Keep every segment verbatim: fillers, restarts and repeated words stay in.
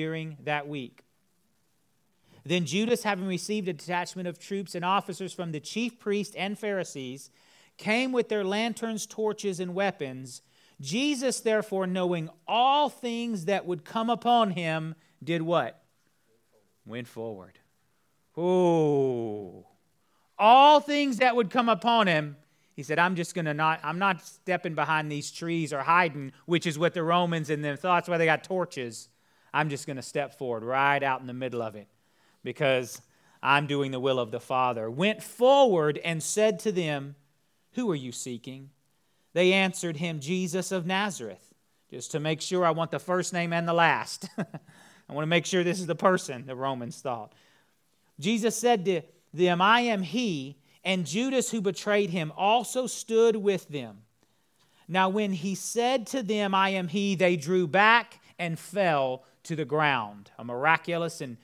during that week. Then Judas, having received a detachment of troops and officers from the chief priests and Pharisees, came with their lanterns, torches, and weapons. Jesus, therefore, knowing all things that would come upon him, did what? Went forward. Oh, all things that would come upon him. He said, I'm just going to not, I'm not stepping behind these trees or hiding, which is what the Romans and them thought. That's why they got torches. I'm just going to step forward right out in the middle of it, because I'm doing the will of the Father. Went forward and said to them, who are you seeking? They answered him, Jesus of Nazareth. Just to make sure, I want the first name and the last. I want to make sure this is the person, the Romans thought. Jesus said to them, I am he. And Judas, who betrayed him, also stood with them. Now when he said to them, I am he, they drew back and fell to the ground. A miraculous and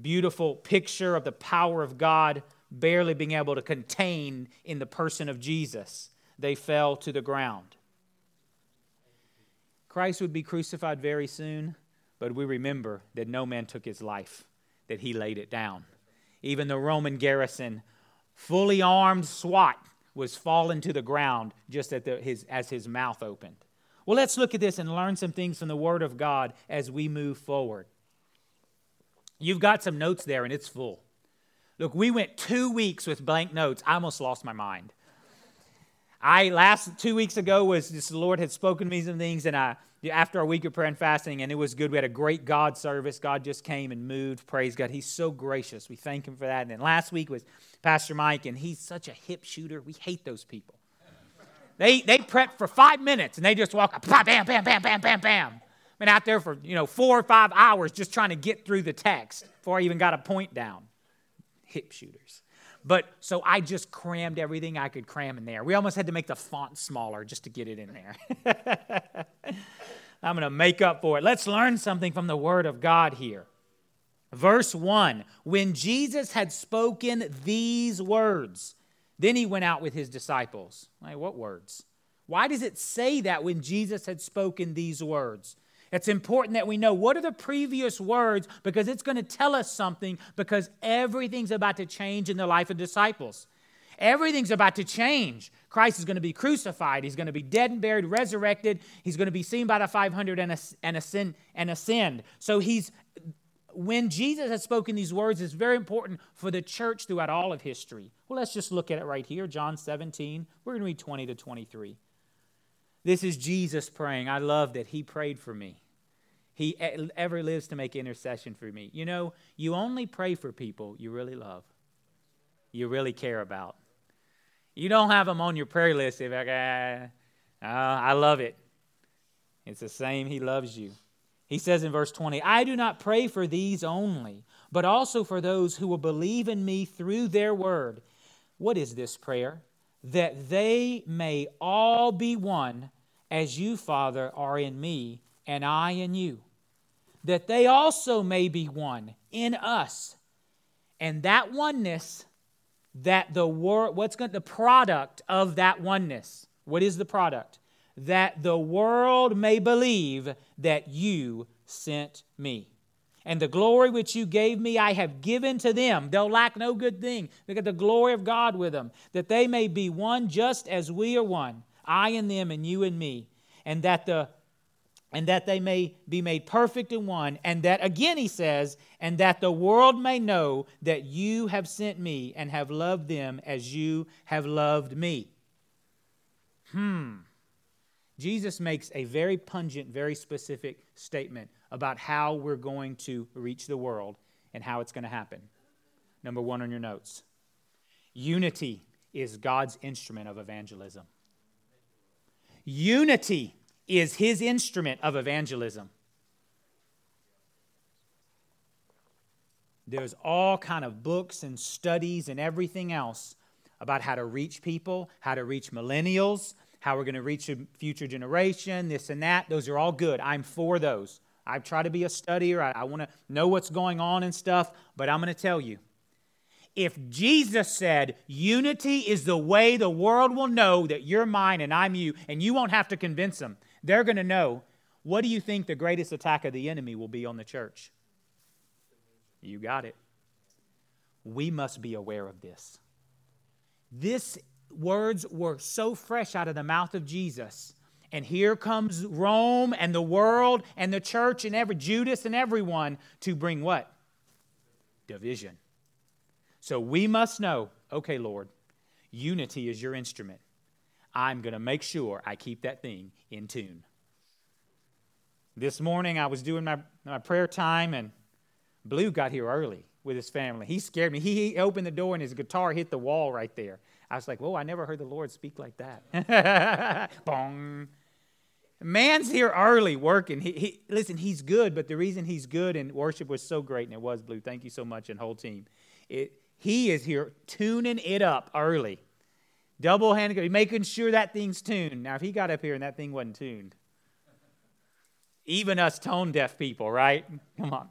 beautiful picture of the power of God barely being able to contain in the person of Jesus. They fell to the ground. Christ would be crucified very soon, but we remember that no man took his life, that he laid it down. Even the Roman garrison, fully armed SWAT, was fallen to the ground just at the, his, as his mouth opened. Well, let's look at this and learn some things from the Word of God as we move forward. You've got some notes there, and it's full. Look, we went two weeks with blank notes. I almost lost my mind. I last two weeks ago was just the Lord had spoken to me some things, and I after our week of prayer and fasting, and it was good. We had a great God service. God just came and moved. Praise God. He's so gracious. We thank him for that. And then last week was Pastor Mike, and he's such a hip shooter. We hate those people. They they prep for five minutes and they just walk up, bam, bam, bam, bam, bam, bam. Been out there for, you know, four or five hours just trying to get through the text before I even got a point down. Hip shooters. But so I just crammed everything I could cram in there. We almost had to make the font smaller just to get it in there. I'm going to make up for it. Let's learn something from the Word of God here. Verse one, when Jesus had spoken these words, then he went out with his disciples. Hey, what words? Why does it say that when Jesus had spoken these words? It's important that we know what are the previous words, because it's going to tell us something, because everything's about to change in the life of disciples. Everything's about to change. Christ is going to be crucified. He's going to be dead and buried, resurrected. He's going to be seen by the five hundred and ascend. And ascend. So he's, when Jesus has spoken these words, it's very important for the church throughout all of history. Well, let's just look at it right here, John seventeen. We're going to read twenty to twenty-three. This is Jesus praying. I love that he prayed for me. He ever lives to make intercession for me. You know, you only pray for people you really love, you really care about. You don't have them on your prayer list. If like, ah, ah, I love it. It's the same. He loves you. He says in verse twenty, I do not pray for these only, but also for those who will believe in me through their word. What is this prayer? That they may all be one, as you, Father, are in me, and I in you. That they also may be one in us. And that oneness, that the world, what's going, the product of that oneness? What is the product? That the world may believe that you sent me. And the glory which you gave me, I have given to them. They'll lack no good thing. Look at the glory of God with them, that they may be one just as we are one, I and them and you and me, and that the and that they may be made perfect in one, and that, again he says, and that the world may know that you have sent me and have loved them as you have loved me. Hmm. Jesus makes a very pungent, very specific statement about how we're going to reach the world and how it's going to happen. Number one on your notes. Unity is God's instrument of evangelism. Unity is his instrument of evangelism. There's all kind of books and studies and everything else about how to reach people, how to reach millennials, how we're going to reach a future generation, this and that. Those are all good. I'm for those. I try to be a studier. I, I want to know what's going on and stuff, but I'm going to tell you, if Jesus said unity is the way the world will know that you're mine and I'm you, and you won't have to convince them, they're going to know. What do you think the greatest attack of the enemy will be on the church? You got it. We must be aware of this. These words were so fresh out of the mouth of Jesus. And here comes Rome and the world and the church and every Judas and everyone to bring what? Division. So we must know, okay, Lord, unity is your instrument. I'm going to make sure I keep that thing in tune. This morning I was doing my, my prayer time, and Blue got here early with his family. He scared me. He, he opened the door and his guitar hit the wall right there. I was like, whoa, I never heard the Lord speak like that. Bong. Man's here early working. He, he, listen, he's good, but the reason he's good, and worship was so great, and it was, Blue, thank you so much, and whole team. It, he is here tuning it up early. Double-handed, making sure that thing's tuned. Now, if he got up here and that thing wasn't tuned, even us tone-deaf people, right? Come on.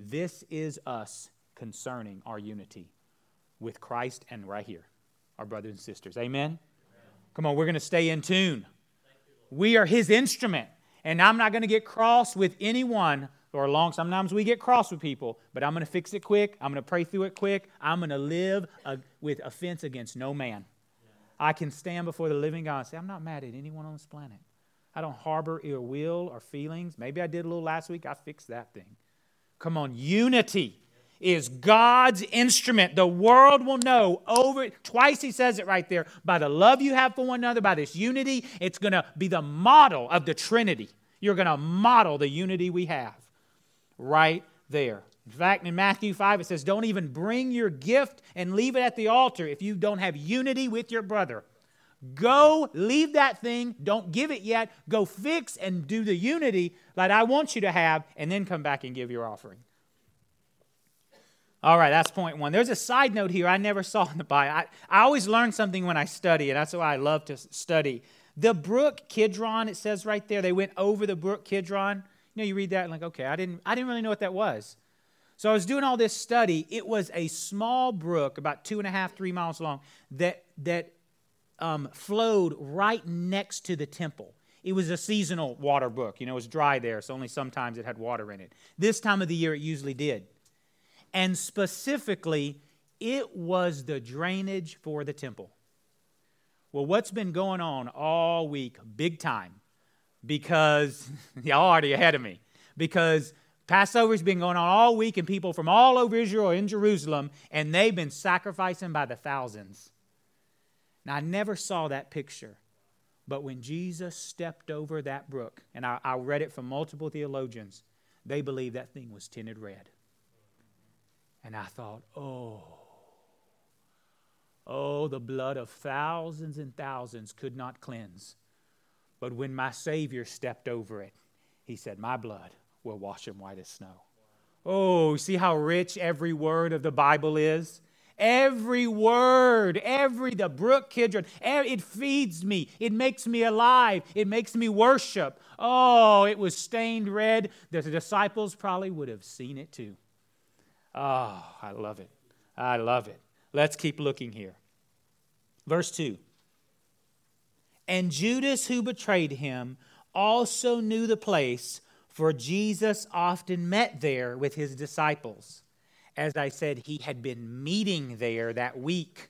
This is us concerning our unity with Christ and right here, our brothers and sisters. Amen? Amen. Come on, we're going to stay in tune. You, we are His instrument, and I'm not going to get cross with anyone or long. Sometimes we get cross with people, but I'm going to fix it quick. I'm going to pray through it quick. I'm going to live a, with offense against no man. Yeah. I can stand before the living God and say, I'm not mad at anyone on this planet. I don't harbor ill will or feelings. Maybe I did a little last week. I fixed that thing. Come on, unity is God's instrument. The world will know over, twice he says it right there, by the love you have for one another, by this unity, it's going to be the model of the Trinity. You're going to model the unity we have right there. In fact, in Matthew five, it says, don't even bring your gift and leave it at the altar if you don't have unity with your brother. Go, leave that thing, don't give it yet, go fix and do the unity that I want you to have, and then come back and give your offering. All right, that's point one. There's a side note here I never saw in the Bible. I, I always learn something when I study, and that's why I love to study. The Brook Kidron, it says right there, they went over the Brook Kidron. You know, you read that and like, okay, I didn't, I didn't really know what that was. So I was doing all this study. It was a small brook, about two and a half, three miles long, that that um, flowed right next to the temple. It was a seasonal water brook. You know, it was dry there, so only sometimes it had water in it. This time of the year, it usually did. And specifically, it was the drainage for the temple. Well, what's been going on all week, big time, because, y'all are already ahead of me, because Passover's been going on all week, and people from all over Israel are in Jerusalem, and they've been sacrificing by the thousands. Now, I never saw that picture, but when Jesus stepped over that brook, and I, I read it from multiple theologians, they believe that thing was tinted red. And I thought, oh, oh, the blood of thousands and thousands could not cleanse. But when my Savior stepped over it, He said, my blood will wash them white as snow. Oh, see how rich every word of the Bible is? Every word, every, the Brook Kidron, it feeds me. It makes me alive. It makes me worship. Oh, it was stained red. The disciples probably would have seen it too. Oh, I love it. I love it. Let's keep looking here. Verse two. And Judas, who betrayed him, also knew the place, for Jesus often met there with his disciples. As I said, he had been meeting there that week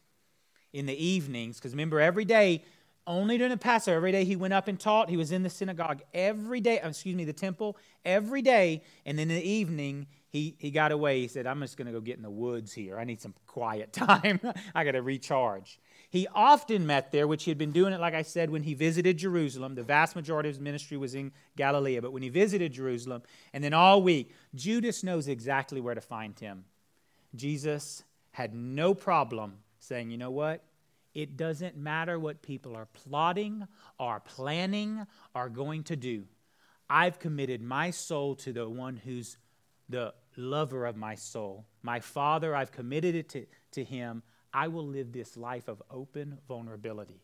in the evenings. Because remember, every day, only during the Passover, every day he went up and taught. He was in the synagogue every day, excuse me, the temple, every day. And then in the evening, He, he got away. He said, I'm just going to go get in the woods here. I need some quiet time. I got to recharge. He often met there, which he had been doing it, like I said, when he visited Jerusalem. The vast majority of his ministry was in Galilee, but when he visited Jerusalem, and then all week, Judas knows exactly where to find him. Jesus had no problem saying, you know what? It doesn't matter what people are plotting or planning or going to do. I've committed my soul to the one who's the lover of my soul. My Father, I've committed it to, to Him. I will live this life of open vulnerability.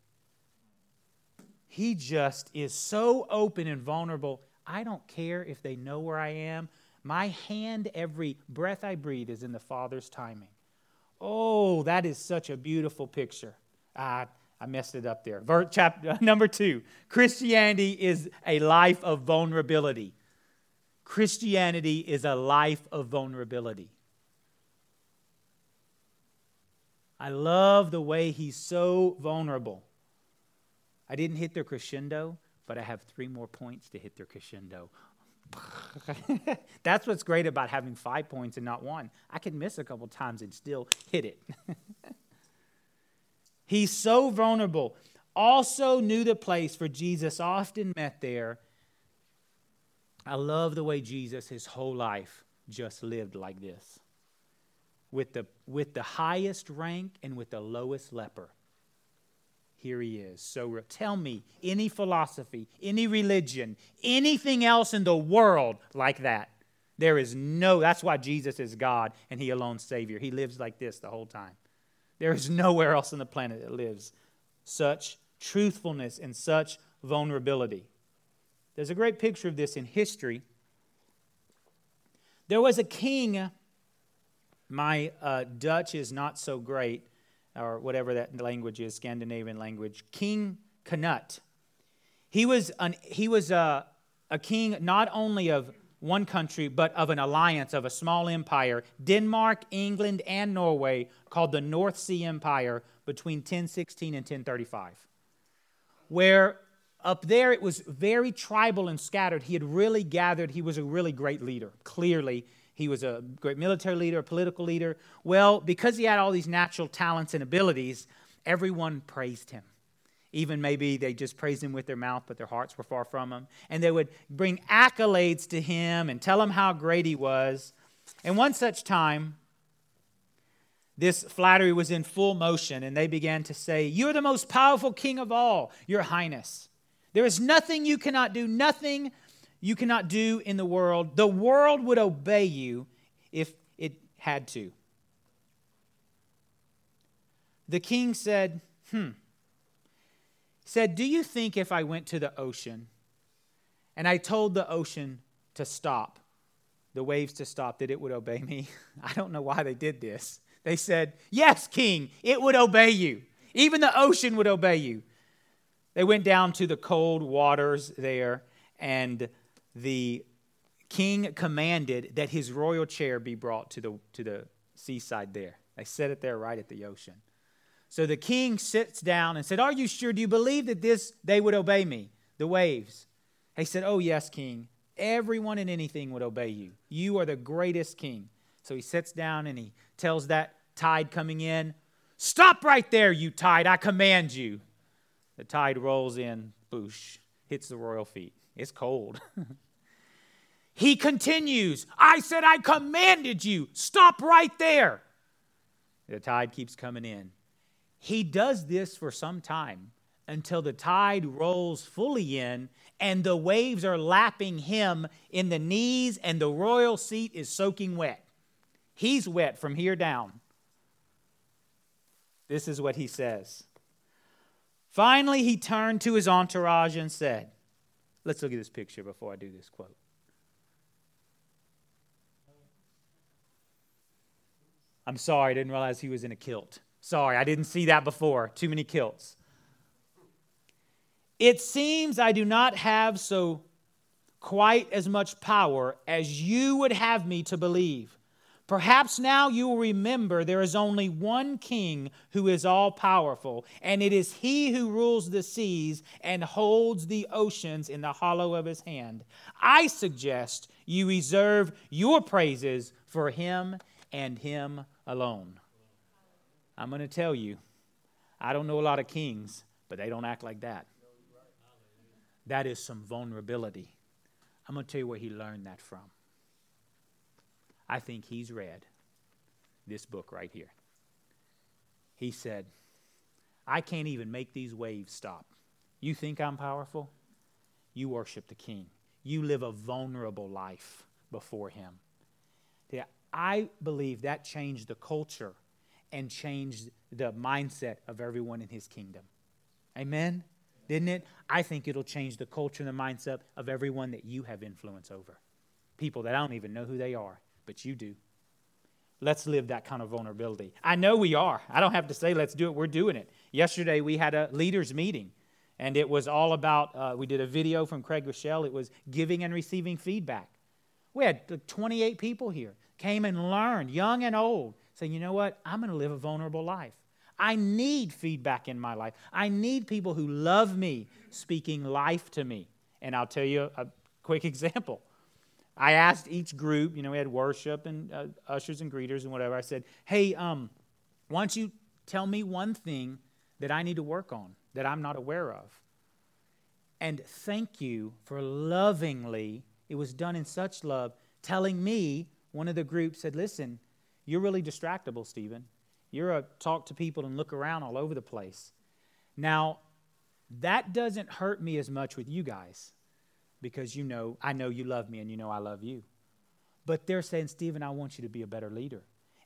He just is so open and vulnerable. I don't care if they know where I am. My hand, every breath I breathe, is in the Father's timing. Oh, that is such a beautiful picture. I, I messed it up there. Ver- chapter number two. Christianity is a life of vulnerability. Christianity is a life of vulnerability. I love the way he's so vulnerable. I didn't hit their crescendo, but I have three more points to hit their crescendo. That's what's great about having five points and not one. I can miss a couple times and still hit it. He's so vulnerable. Also knew the place, for Jesus often met there. I love the way Jesus, his whole life, just lived like this. With the, with the highest rank and with the lowest leper. Here he is. So tell me any philosophy, any religion, anything else in the world like that. There is no, that's why Jesus is God and he alone Savior. He lives like this the whole time. There is nowhere else on the planet that lives such truthfulness and such vulnerability. There's a great picture of this in history. There was a king. My uh, Dutch is not so great, or whatever that language is, Scandinavian language. King Canute. He was an he was a, a king not only of one country, but of an alliance, of a small empire, Denmark, England, and Norway, called the North Sea Empire between ten sixteen and ten thirty-five. Where up there it was very tribal and scattered. He had really gathered, he was a really great leader. Clearly, he was a great military leader, a political leader. Well, because he had all these natural talents and abilities, everyone praised him. Even maybe they just praised him with their mouth, but their hearts were far from him. And they would bring accolades to him and tell him how great he was. And one such time, this flattery was in full motion, and they began to say, "You're the most powerful king of all, your highness. There is nothing you cannot do, nothing you cannot do in the world. The world would obey you if it had to." The king said, hmm, said, "Do you think if I went to the ocean and I told the ocean to stop, the waves to stop, that it would obey me?" I don't know why they did this. They said, "Yes, king, it would obey you. Even the ocean would obey you." They went down to the cold waters there, and the king commanded that his royal chair be brought to the to the seaside there. They set it there right at the ocean. So the king sits down and said, "Are you sure? Do you believe that this they would obey me, the waves?" He said, "Oh, yes, king. Everyone and anything would obey you. You are the greatest king." So he sits down and he tells that tide coming in, "Stop right there, you tide. I command you." The tide rolls in, boosh, hits the royal feet. It's cold. He continues, "I said I commanded you. Stop right there." The tide keeps coming in. He does this for some time until the tide rolls fully in and the waves are lapping him in the knees and the royal seat is soaking wet. He's wet from here down. This is what he says. Finally, he turned to his entourage and said, let's look at this picture before I do this quote. I'm sorry, I didn't realize he was in a kilt. Sorry, I didn't see that before. Too many kilts. "It seems I do not have so quite as much power as you would have me to believe. Perhaps now you will remember there is only one king who is all-powerful, and it is he who rules the seas and holds the oceans in the hollow of his hand. I suggest you reserve your praises for him and him alone." I'm going to tell you, I don't know a lot of kings, but they don't act like that. That is some vulnerability. I'm going to tell you where he learned that from. I think he's read this book right here. He said, "I can't even make these waves stop. You think I'm powerful? You worship the king. You live a vulnerable life before him." Yeah, I believe that changed the culture and changed the mindset of everyone in his kingdom. Amen? Didn't it? I think it'll change the culture and the mindset of everyone that you have influence over. People that I don't even know who they are, but you do. let's live that kind of vulnerability. I know we are. I don't have to say let's do it. We're doing it. Yesterday we had a leaders meeting, and it was all about, uh, we did a video from Craig Groeschel. It was giving and receiving feedback. We had twenty-eight people here, came and learned, young and old, saying, you know what, I'm going to live a vulnerable life. I need feedback in my life. I need people who love me speaking life to me. And I'll tell you a quick example. I asked each group, you know, we had worship and uh, ushers and greeters and whatever. I said, hey, um, why don't you tell me one thing that I need to work on that I'm not aware of? And thank you for lovingly, it was done in such love, telling me, one of the groups said, listen, you're really distractible, Stephen. You're a talk to people and look around all over the place. Now, that doesn't hurt me as much with you guys, because you know, I know you love me and you know I love you. But they're saying, Stephen, I want you to be a better leader.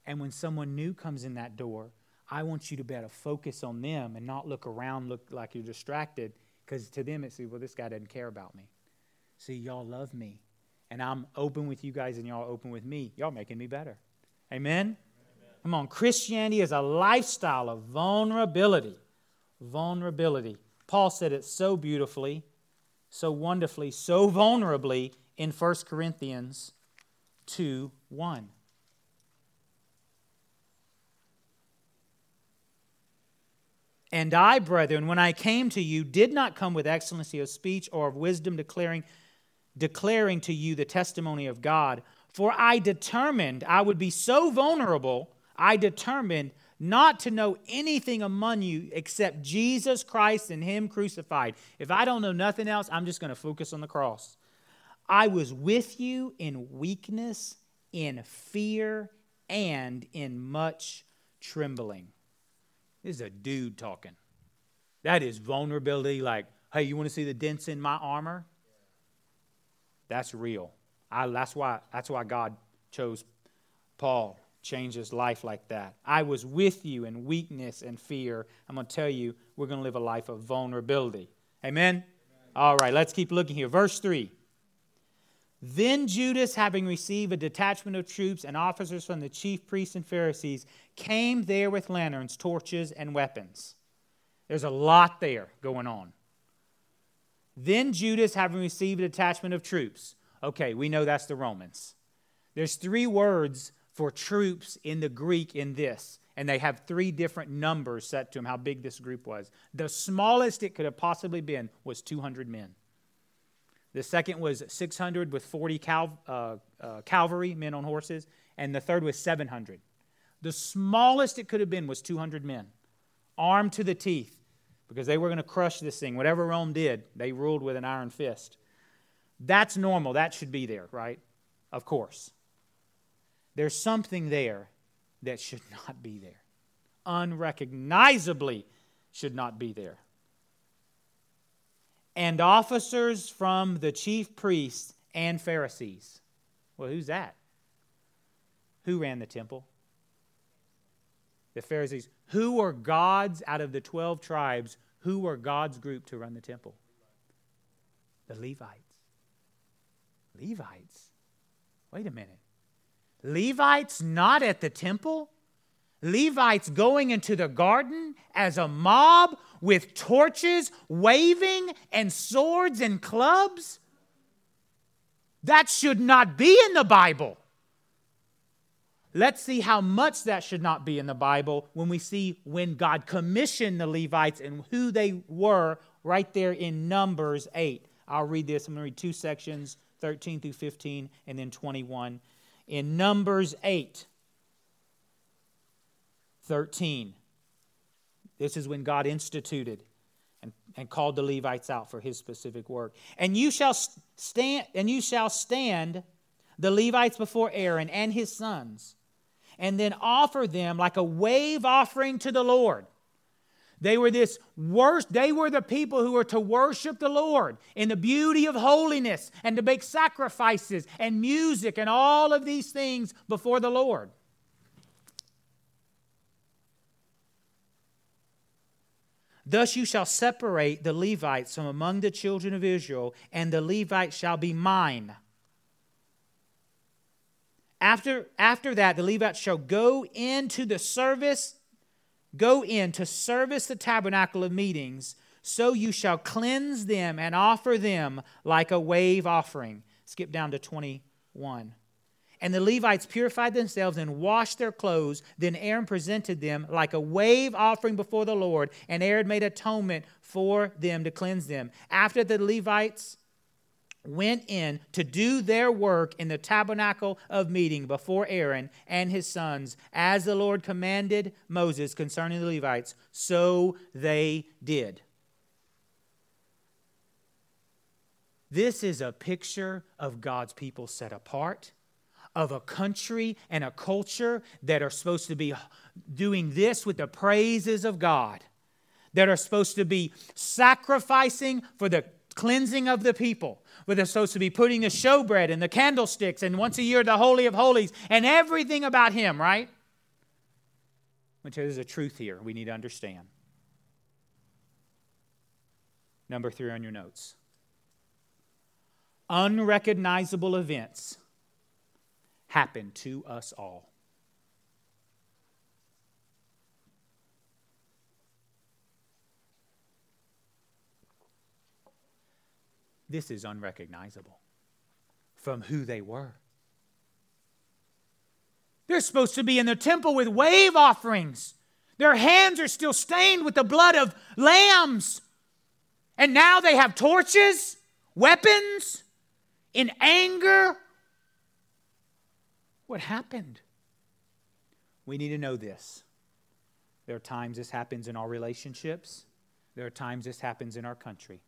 And when someone new comes in that door, I want you to better focus on them and not look around, look like you're distracted, because to them it's, well, this guy doesn't care about me. See, y'all love me, and I'm open with you guys and y'all are open with me. Y'all making me better. Amen? Amen? Come on, Christianity is a lifestyle of vulnerability. Vulnerability. Paul said it so beautifully, so wonderfully, so vulnerably in First Corinthians two one. And I, brethren, when I came to you, did not come with excellency of speech or of wisdom, declaring, declaring to you the testimony of God. For I determined, I would be so vulnerable, I determined not to know anything among you except Jesus Christ and Him crucified. If I don't know nothing else, I'm just going to focus on the cross. I was with you in weakness, in fear, and in much trembling. This is a dude talking. That is vulnerability, like, hey, you want to see the dents in my armor? That's real. I, that's why, that's why God chose Paul, changed his life like that. I was with you in weakness and fear. I'm going to tell you, we're going to live a life of vulnerability. Amen? Amen? All right, let's keep looking here. Verse three. Then Judas, having received a detachment of troops and officers from the chief priests and Pharisees, came there with lanterns, torches, and weapons. There's a lot there going on. Then Judas, having received a detachment of troops. Okay, we know that's the Romans. There's three words for troops in the Greek in this, and they have three different numbers set to them, how big this group was. The smallest it could have possibly been was two hundred men. The second was six hundred with forty cal- uh, uh, cavalry, men on horses. And the third was seven hundred. The smallest it could have been was two hundred men, armed to the teeth, because they were going to crush this thing. Whatever Rome did, they ruled with an iron fist. That's normal. That should be there, right? Of course. There's something there that should not be there. Unrecognizably should not be there. And officers from the chief priests and Pharisees. Well, who's that? Who ran the temple? The Pharisees. Who were God's, out of the twelve tribes, who were God's group to run the temple? The Levites. Levites? Wait a minute. Levites not at the temple? Levites going into the garden as a mob with torches, waving, and swords and clubs? That should not be in the Bible. Let's see how much that should not be in the Bible when we see when God commissioned the Levites and who they were right there in Numbers eight. I'll read this. I'm going to read two sections, thirteen through fifteen, and then twenty-one. In Numbers eight, thirteen. This is when God instituted and, and called the Levites out for His specific work. And you shall stand, and you shall stand the Levites before Aaron and his sons, and then offer them like a wave offering to the Lord. They were this worst. They were the people who were to worship the Lord in the beauty of holiness and to make sacrifices and music and all of these things before the Lord. Thus you shall separate the Levites from among the children of Israel, and the Levites shall be mine. After, after that, the Levites shall go into the service, go in to service the tabernacle of meetings. So you shall cleanse them and offer them like a wave offering. Skip down to twenty-one. And the Levites purified themselves and washed their clothes. Then Aaron presented them like a wave offering before the Lord, and Aaron made atonement for them to cleanse them. After the Levites went in to do their work in the tabernacle of meeting before Aaron and his sons, as the Lord commanded Moses concerning the Levites, so they did. This is a picture of God's people set apart, of a country and a culture that are supposed to be doing this with the praises of God, that are supposed to be sacrificing for the cleansing of the people, where they're supposed to be putting the showbread and the candlesticks and once a year the Holy of Holies and everything about Him, right? Which is a truth here we need to understand. Number three on your notes. Unrecognizable events happen to us all. This is unrecognizable from who they were. They're supposed to be in the temple with wave offerings. Their hands are still stained with the blood of lambs. And now they have torches, weapons, in anger. What happened? We need to know this. There are times this happens in our relationships. There are times this happens in our country.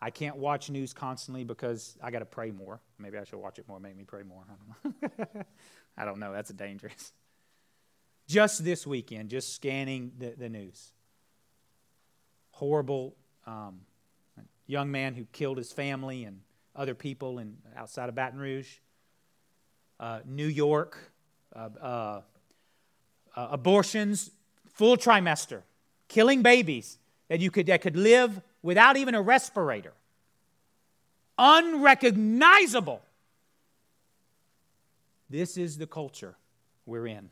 I can't watch news constantly because I got to pray more. Maybe I should watch it more, make me pray more. I don't know. I don't know. That's dangerous. Just this weekend, just scanning the, the news. Horrible um, young man who killed his family and other people in outside of Baton Rouge. Uh, New York, uh, uh, uh, abortions, full trimester, killing babies that you could that could live without even a respirator. Unrecognizable. This is the culture we're in.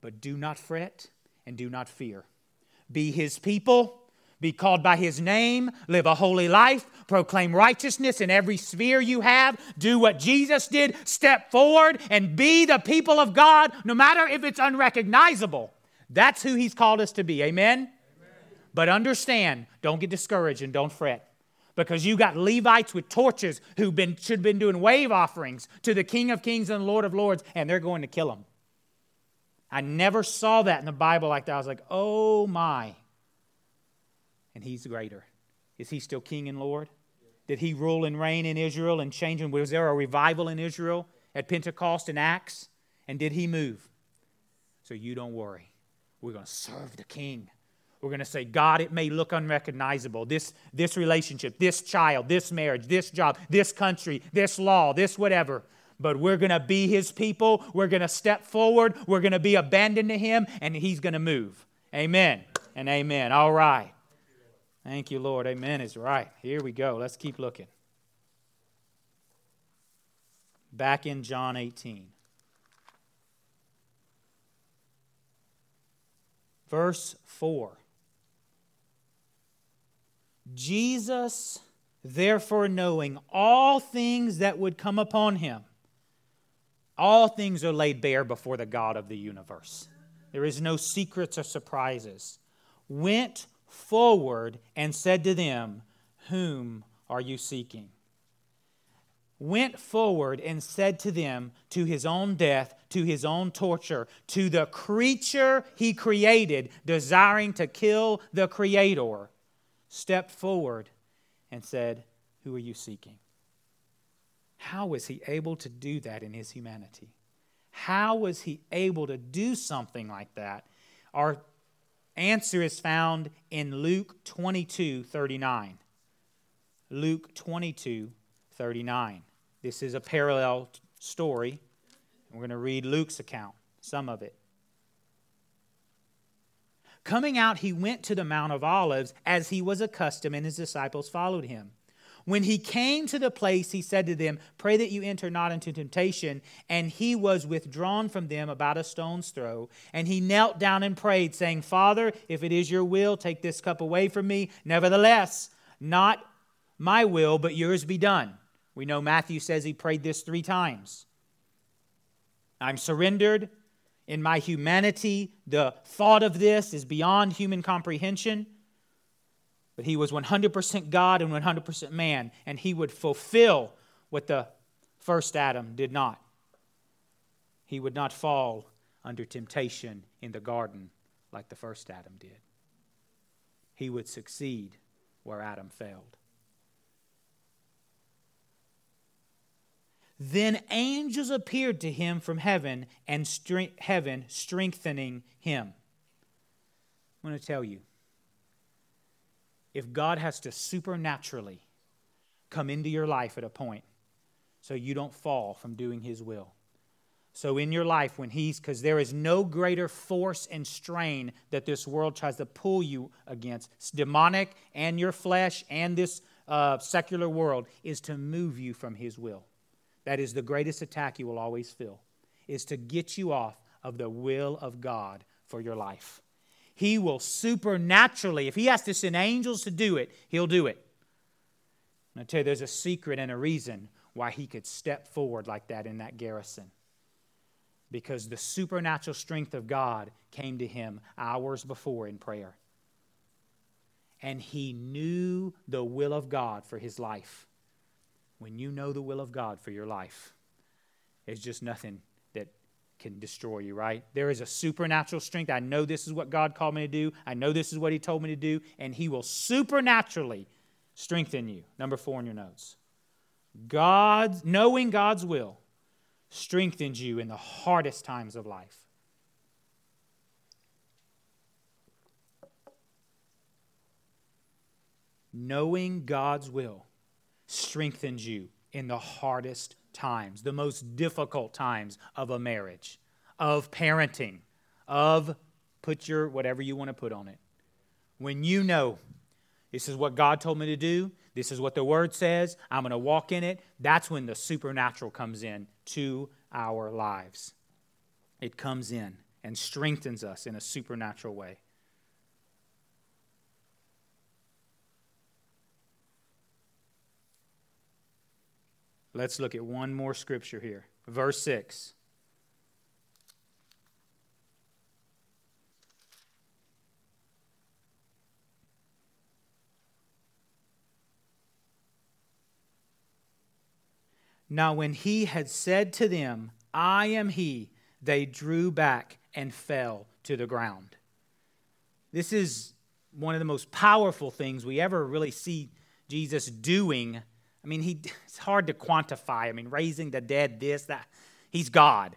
But do not fret and do not fear. Be His people. Be called by His name, live a holy life, proclaim righteousness in every sphere you have, do what Jesus did, step forward and be the people of God, no matter if it's unrecognizable. That's who He's called us to be, amen? Amen. But understand, don't get discouraged and don't fret, because you got Levites with torches who been should have been doing wave offerings to the King of Kings and Lord of Lords, and they're going to kill them. I never saw that in the Bible like that. I was like, oh my. And He's greater. Is He still King and Lord? Did He rule and reign in Israel and change them? Was there a revival in Israel at Pentecost and Acts? And did He move? So you don't worry. We're going to serve the King. We're going to say, God, it may look unrecognizable. This, this relationship, this child, this marriage, this job, this country, this law, this whatever. But we're going to be His people. We're going to step forward. We're going to be abandoned to Him. And He's going to move. Amen and amen. All right. Thank you, Lord. Amen is right. Here we go. Let's keep looking. Back in John eighteen. Verse four. Jesus, therefore, knowing all things that would come upon Him, all things are laid bare before the God of the universe. There is no secrets or surprises. Went forward and said to them, whom are you seeking? Went forward and said to them, to His own death, to His own torture, to the creature He created, desiring to kill the Creator, stepped forward and said, who are you seeking? How was He able to do that in His humanity? How was He able to do something like that? Our answer is found in Luke twenty-two thirty-nine. Luke twenty-two thirty-nine. This is a parallel story. We're going to read Luke's account, some of it. Coming out, He went to the Mount of Olives as He was accustomed, and His disciples followed Him. When he came to the place, he said to them, pray that you enter not into temptation. And he was withdrawn from them about a stone's throw. And he knelt down and prayed, saying, Father, if it is your will, take this cup away from me. Nevertheless, not my will, but yours be done. We know Matthew says he prayed this three times. I'm surrendered. In my humanity, the thought of this is beyond human comprehension. But he was one hundred percent God and one hundred percent man, and he would fulfill what the first Adam did not. He would not fall under temptation in the garden like the first Adam did. He would succeed where Adam failed. Then angels appeared to him from heaven, and strength, heaven strengthening him. I want to tell you, if God has to supernaturally come into your life at a point so you don't fall from doing his will. So in your life, when he's, because there is no greater force and strain that this world tries to pull you against, it's demonic and your flesh and this uh, secular world, is to move you from his will. That is the greatest attack you will always feel, is to get you off of the will of God for your life. He will supernaturally, if he has to send angels to do it, he'll do it. And I tell you, there's a secret and a reason why he could step forward like that in that garrison. Because the supernatural strength of God came to him hours before in prayer. And he knew the will of God for his life. When you know the will of God for your life, it's just nothing that can destroy you, right? There is a supernatural strength. I know this is what God called me to do. I know this is what he told me to do. And he will supernaturally strengthen you. Number four in your notes. God, knowing God's will strengthens you in the hardest times of life. Knowing God's will strengthens you in the hardest times, the most difficult times of a marriage, of parenting, of put your whatever you want to put on it. When you know, this is what God told me to do, this is what the Word says, I'm going to walk in it, that's when the supernatural comes in to our lives. It comes in and strengthens us in a supernatural way. Let's look at one more scripture here. Verse six. Now when he had said to them, I am he, they drew back and fell to the ground. This is one of the most powerful things we ever really see Jesus doing. I mean, he it's hard to quantify. I mean, raising the dead, this, that. He's God.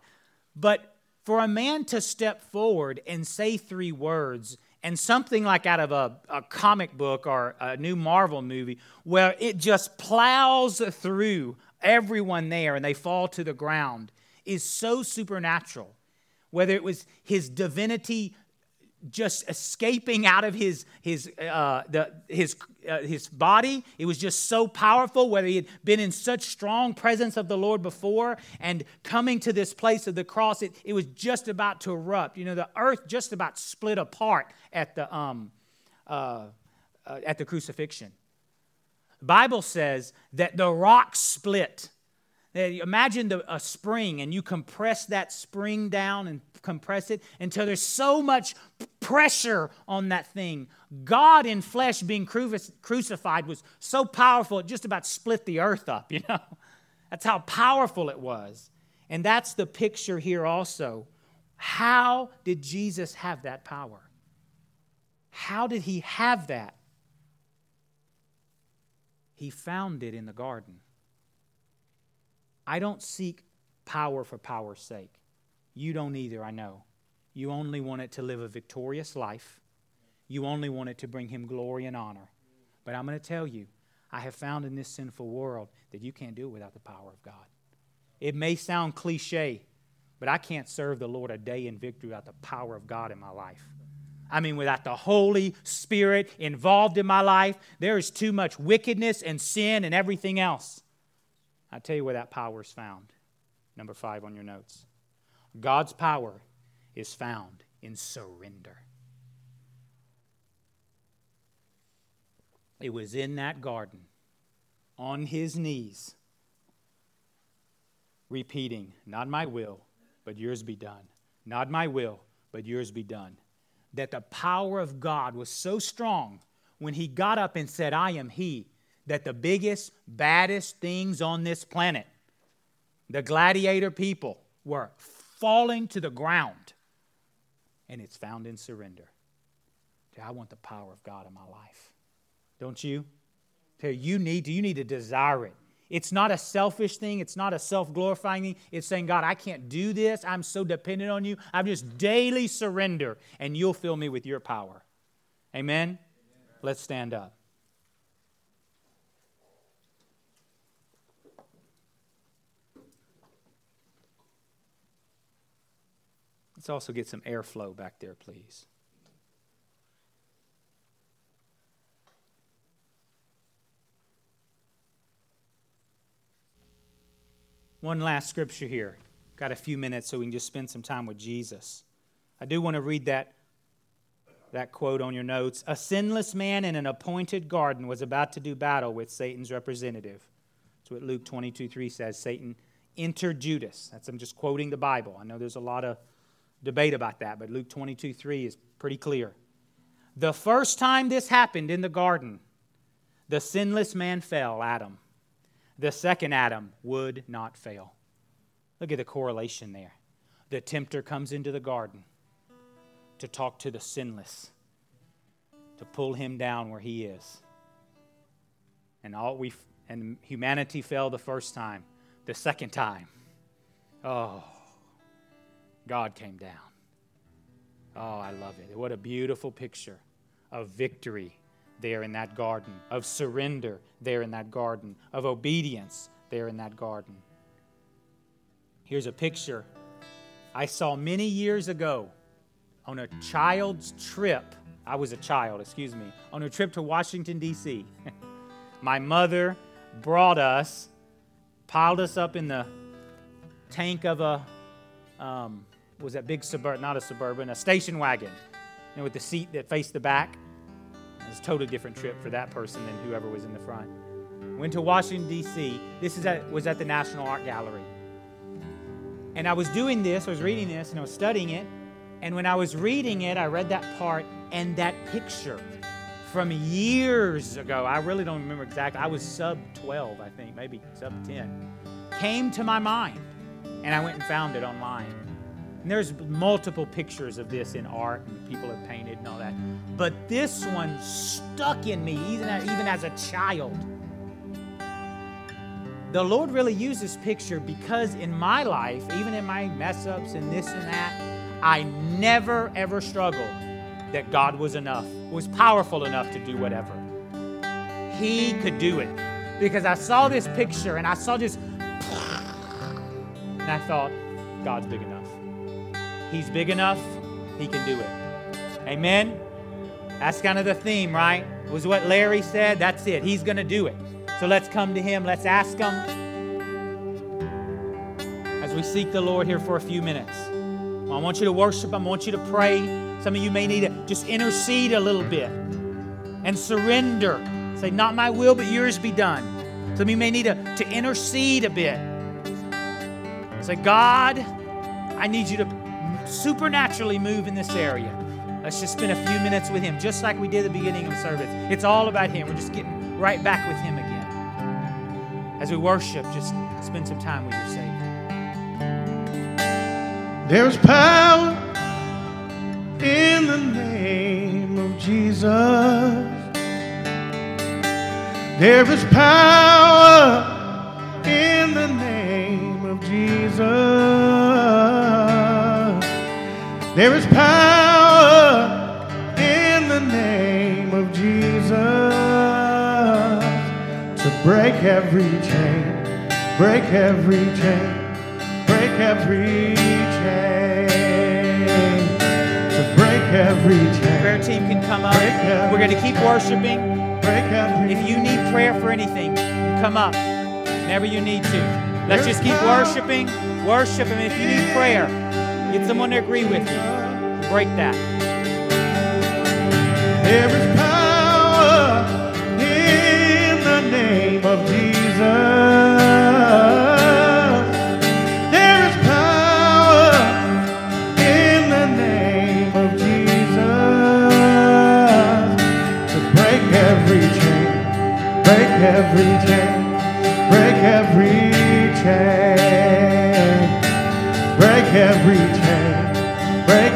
But for a man to step forward and say three words and something like out of a, a comic book or a new Marvel movie where it just plows through everyone there and they fall to the ground is so supernatural. Whether it was his divinity just escaping out of his his uh, the his uh, his body, it was just so powerful. Whether he had been in such strong presence of the Lord before, and coming to this place of the cross, it, it was just about to erupt. You know, the earth just about split apart at the um uh, uh at the crucifixion. The Bible says that the rock split. Imagine the, a spring, and you compress that spring down and compress it until there's so much pressure on that thing. God in flesh being crucified was so powerful, it just about split the earth up, you know. That's how powerful it was. And that's the picture here also. How did Jesus have that power? How did he have that? He found it in the garden. I don't seek power for power's sake. You don't either, I know. You only want it to live a victorious life. You only want it to bring him glory and honor. But I'm going to tell you, I have found in this sinful world that you can't do it without the power of God. It may sound cliche, but I can't serve the Lord a day in victory without the power of God in my life. I mean, without the Holy Spirit involved in my life, there is too much wickedness and sin and everything else. I'll tell you where that power is found. Number five on your notes. God's power is found in surrender. It was in that garden, on his knees, repeating, not my will, but yours be done. Not my will, but yours be done. That the power of God was so strong when he got up and said, I am he, that the biggest, baddest things on this planet, the gladiator people, were falling to the ground. And it's found in surrender. I want the power of God in my life. Don't you? You need to, you need to desire it. It's not a selfish thing. It's not a self-glorifying thing. It's saying, God, I can't do this. I'm so dependent on you. I just daily surrender, and you'll fill me with your power. Amen? Amen. Let's stand up. Let's also get some airflow back there, please. One last scripture here. Got a few minutes so we can just spend some time with Jesus. I do want to read that, that quote on your notes. A sinless man in an appointed garden was about to do battle with Satan's representative. That's what Luke twenty-two three says. Satan entered Judas. That's, I'm just quoting the Bible. I know there's a lot of debate about that, but Luke twenty-two three is pretty clear. The first time this happened in the garden, the sinless man fell, Adam. The second Adam would not fail. Look at the correlation there. The tempter comes into the garden to talk to the sinless, to pull him down where he is. And all we and humanity fell the first time. The second time, oh, God came down. Oh, I love it. What a beautiful picture of victory there in that garden, of surrender there in that garden, of obedience there in that garden. Here's a picture I saw many years ago on a child's trip. I was a child, excuse me, on a trip to Washington, D C My mother brought us, piled us up in the tank of a, um, was that big Suburban, not a Suburban, a station wagon, and with the seat that faced the back. It's a totally different trip for that person than whoever was in the front. Went to Washington, D C This is at, was at the National Art Gallery. And I was doing this, I was reading this, and I was studying it. And when I was reading it, I read that part and that picture from years ago. I really don't remember exactly. I was sub twelve, I think, maybe sub ten. Came to my mind, and I went and found it online. And there's multiple pictures of this in art, and people have painted and all that. But this one stuck in me, even as, even as a child. The Lord really used this picture because in my life, even in my mess-ups and this and that, I never, ever struggled that God was enough, was powerful enough to do whatever. He could do it. Because I saw this picture, and I saw just... and I thought, God's big enough. He's big enough, he can do it. Amen? That's kind of the theme, right? It was what Larry said. That's it. He's going to do it. So let's come to him. Let's ask him as we seek the Lord here for a few minutes. Well, I want you to worship. I want you to pray. Some of you may need to just intercede a little bit and surrender. Say, not my will, but yours be done. Some of you may need to, to intercede a bit. Say, God, I need you to supernaturally move in this area. Let's just spend a few minutes with him, just like we did at the beginning of the service. It's all about him. We're just getting right back with him again. As we worship, just spend some time with your Savior. There's power in the name of Jesus. There is power in the name of Jesus. There is power in the name of Jesus to break every chain, break every chain, break every chain, to break every chain. Prayer team can come up. We're going to keep worshiping. Break every if you need prayer for anything, come up. Whenever you need to. Let's just keep worshiping. Worship Him. If you need prayer, get someone to agree with you. Break that. There is power in the name of Jesus. Break every chain, break every chain, break every chain, break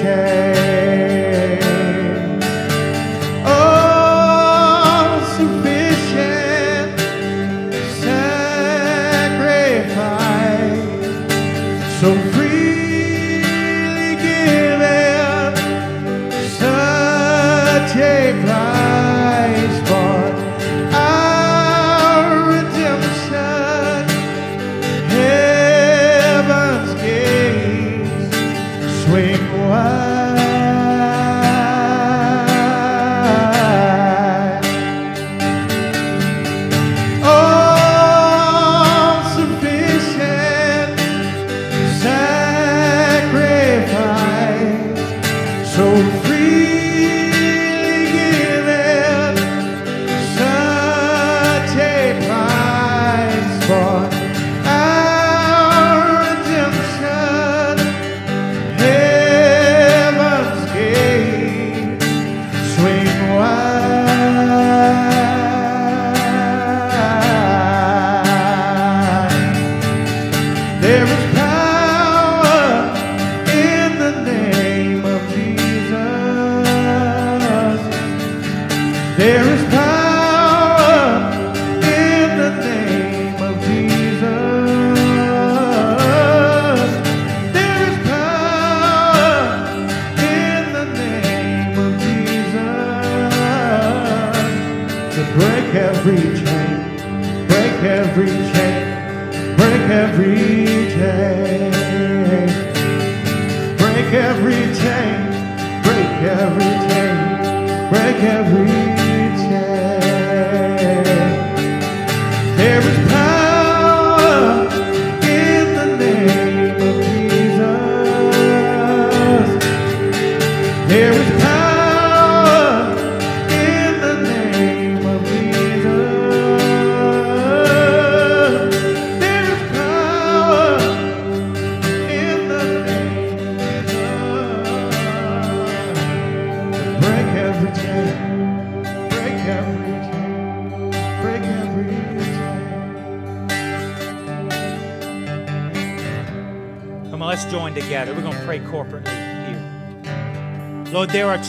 chain. Oh, sufficient sacrifice, so freely given, such a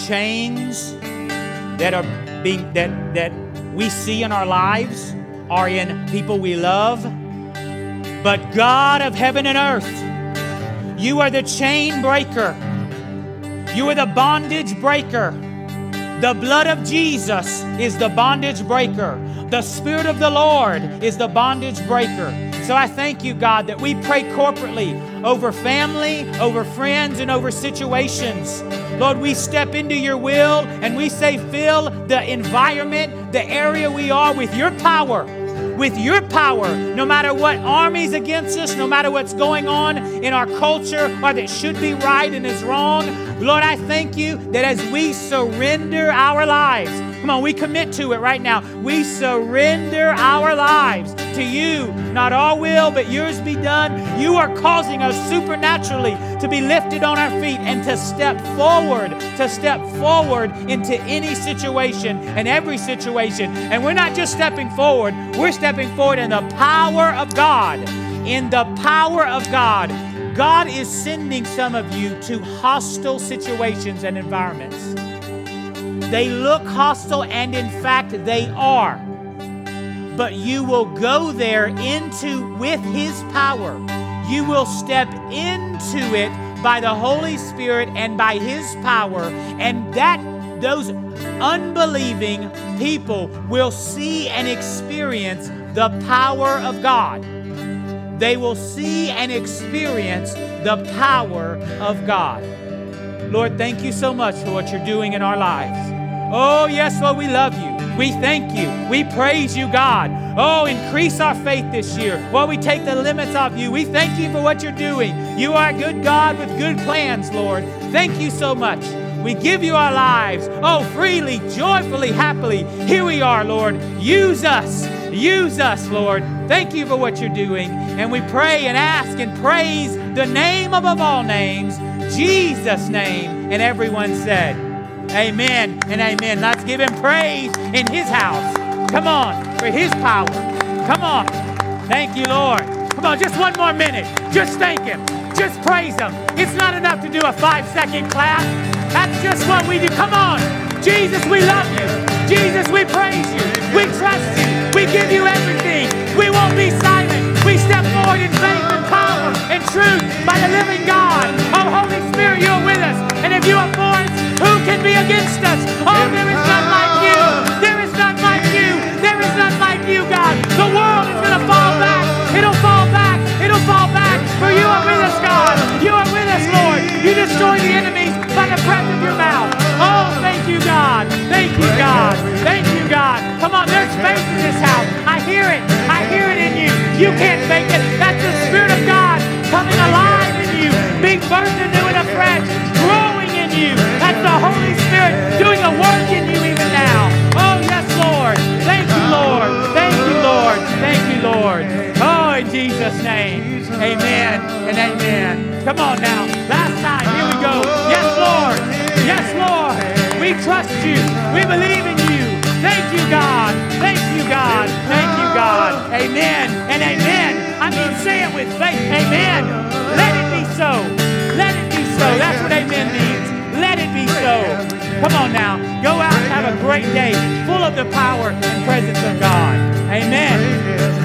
chains that are being that that we see in our lives are in people we love. But God of heaven and earth, you are the chain breaker. You are the bondage breaker. The blood of Jesus is the bondage breaker. The Spirit of the Lord is the bondage breaker. So I thank you, God, that we pray corporately over family, over friends, and over situations. Lord, we step into your will and we say, fill the environment, the area we are with your power, with your power, no matter what armies against us, no matter what's going on in our culture or that should be right and is wrong. Lord, I thank you that as we surrender our lives, come on, we commit to it right now. We surrender our lives to you. Not our will, but yours be done. You are causing us supernaturally to be lifted on our feet and to step forward, to step forward into any situation and every situation. And we're not just stepping forward, we're stepping forward in the power of God, in the power of God. God is sending some of you to hostile situations and environments. They look hostile, and in fact, they are. But you will go there into with His power. You will step into it by the Holy Spirit and by His power. And that those unbelieving people will see and experience the power of God. They will see and experience the power of God. Lord, thank you so much for what you're doing in our lives. Oh, yes, Lord, we love you. We thank you. We praise you, God. Oh, increase our faith this year while we take the limits off you. We thank you for what you're doing. You are a good God with good plans, Lord. Thank you so much. We give you our lives. Oh, freely, joyfully, happily. Here we are, Lord. Use us. Use us, Lord. Thank you for what you're doing. And we pray and ask and praise the name above all names, Jesus' name. And everyone said, amen and amen. Let's give him praise in his house. Come on, for his power. Come on. Thank you, Lord. Come on, just one more minute. Just thank him. Just praise him. It's not enough to do a five-second clap. That's just what we do. Come on. Jesus, we love you. Jesus, we praise you. We trust you. We give you everything. We won't be silent. We step forward in faith and power and truth by the living God. Oh, Holy Spirit, you're with us. And if you are for us, who can be against us? Oh, there is none like you. There is none like you. There is none like you, God. The world is going to fall back. It'll fall back. It'll fall back. For you are with us, God. You are with us, Lord. You destroy the enemies by the breath of your mouth. Oh, thank you, God. Thank you, God. Thank you, God. Come on, there's faith in this house. I hear it. I hear it in you. You can't fake it. That's the Spirit of God coming alive in you, being birthed anew and afresh, growing in you. That's the Holy Spirit doing a work in you even now. Oh, yes, Lord. Thank you, Lord. Thank you, Lord. Thank you, Lord. Oh, in Jesus' name. Amen and amen. Come on now. Last time. Here we go. Yes, Lord. Yes, Lord. We trust you. We believe in you. Thank you, God. Thank you, God. Thank you, God. Amen and amen. I mean, say it with faith. Amen. Let it be so. Let it be so. That's what amen means. Let it be so. Come on now. Go out and have a great day full of the power and presence of God. Amen.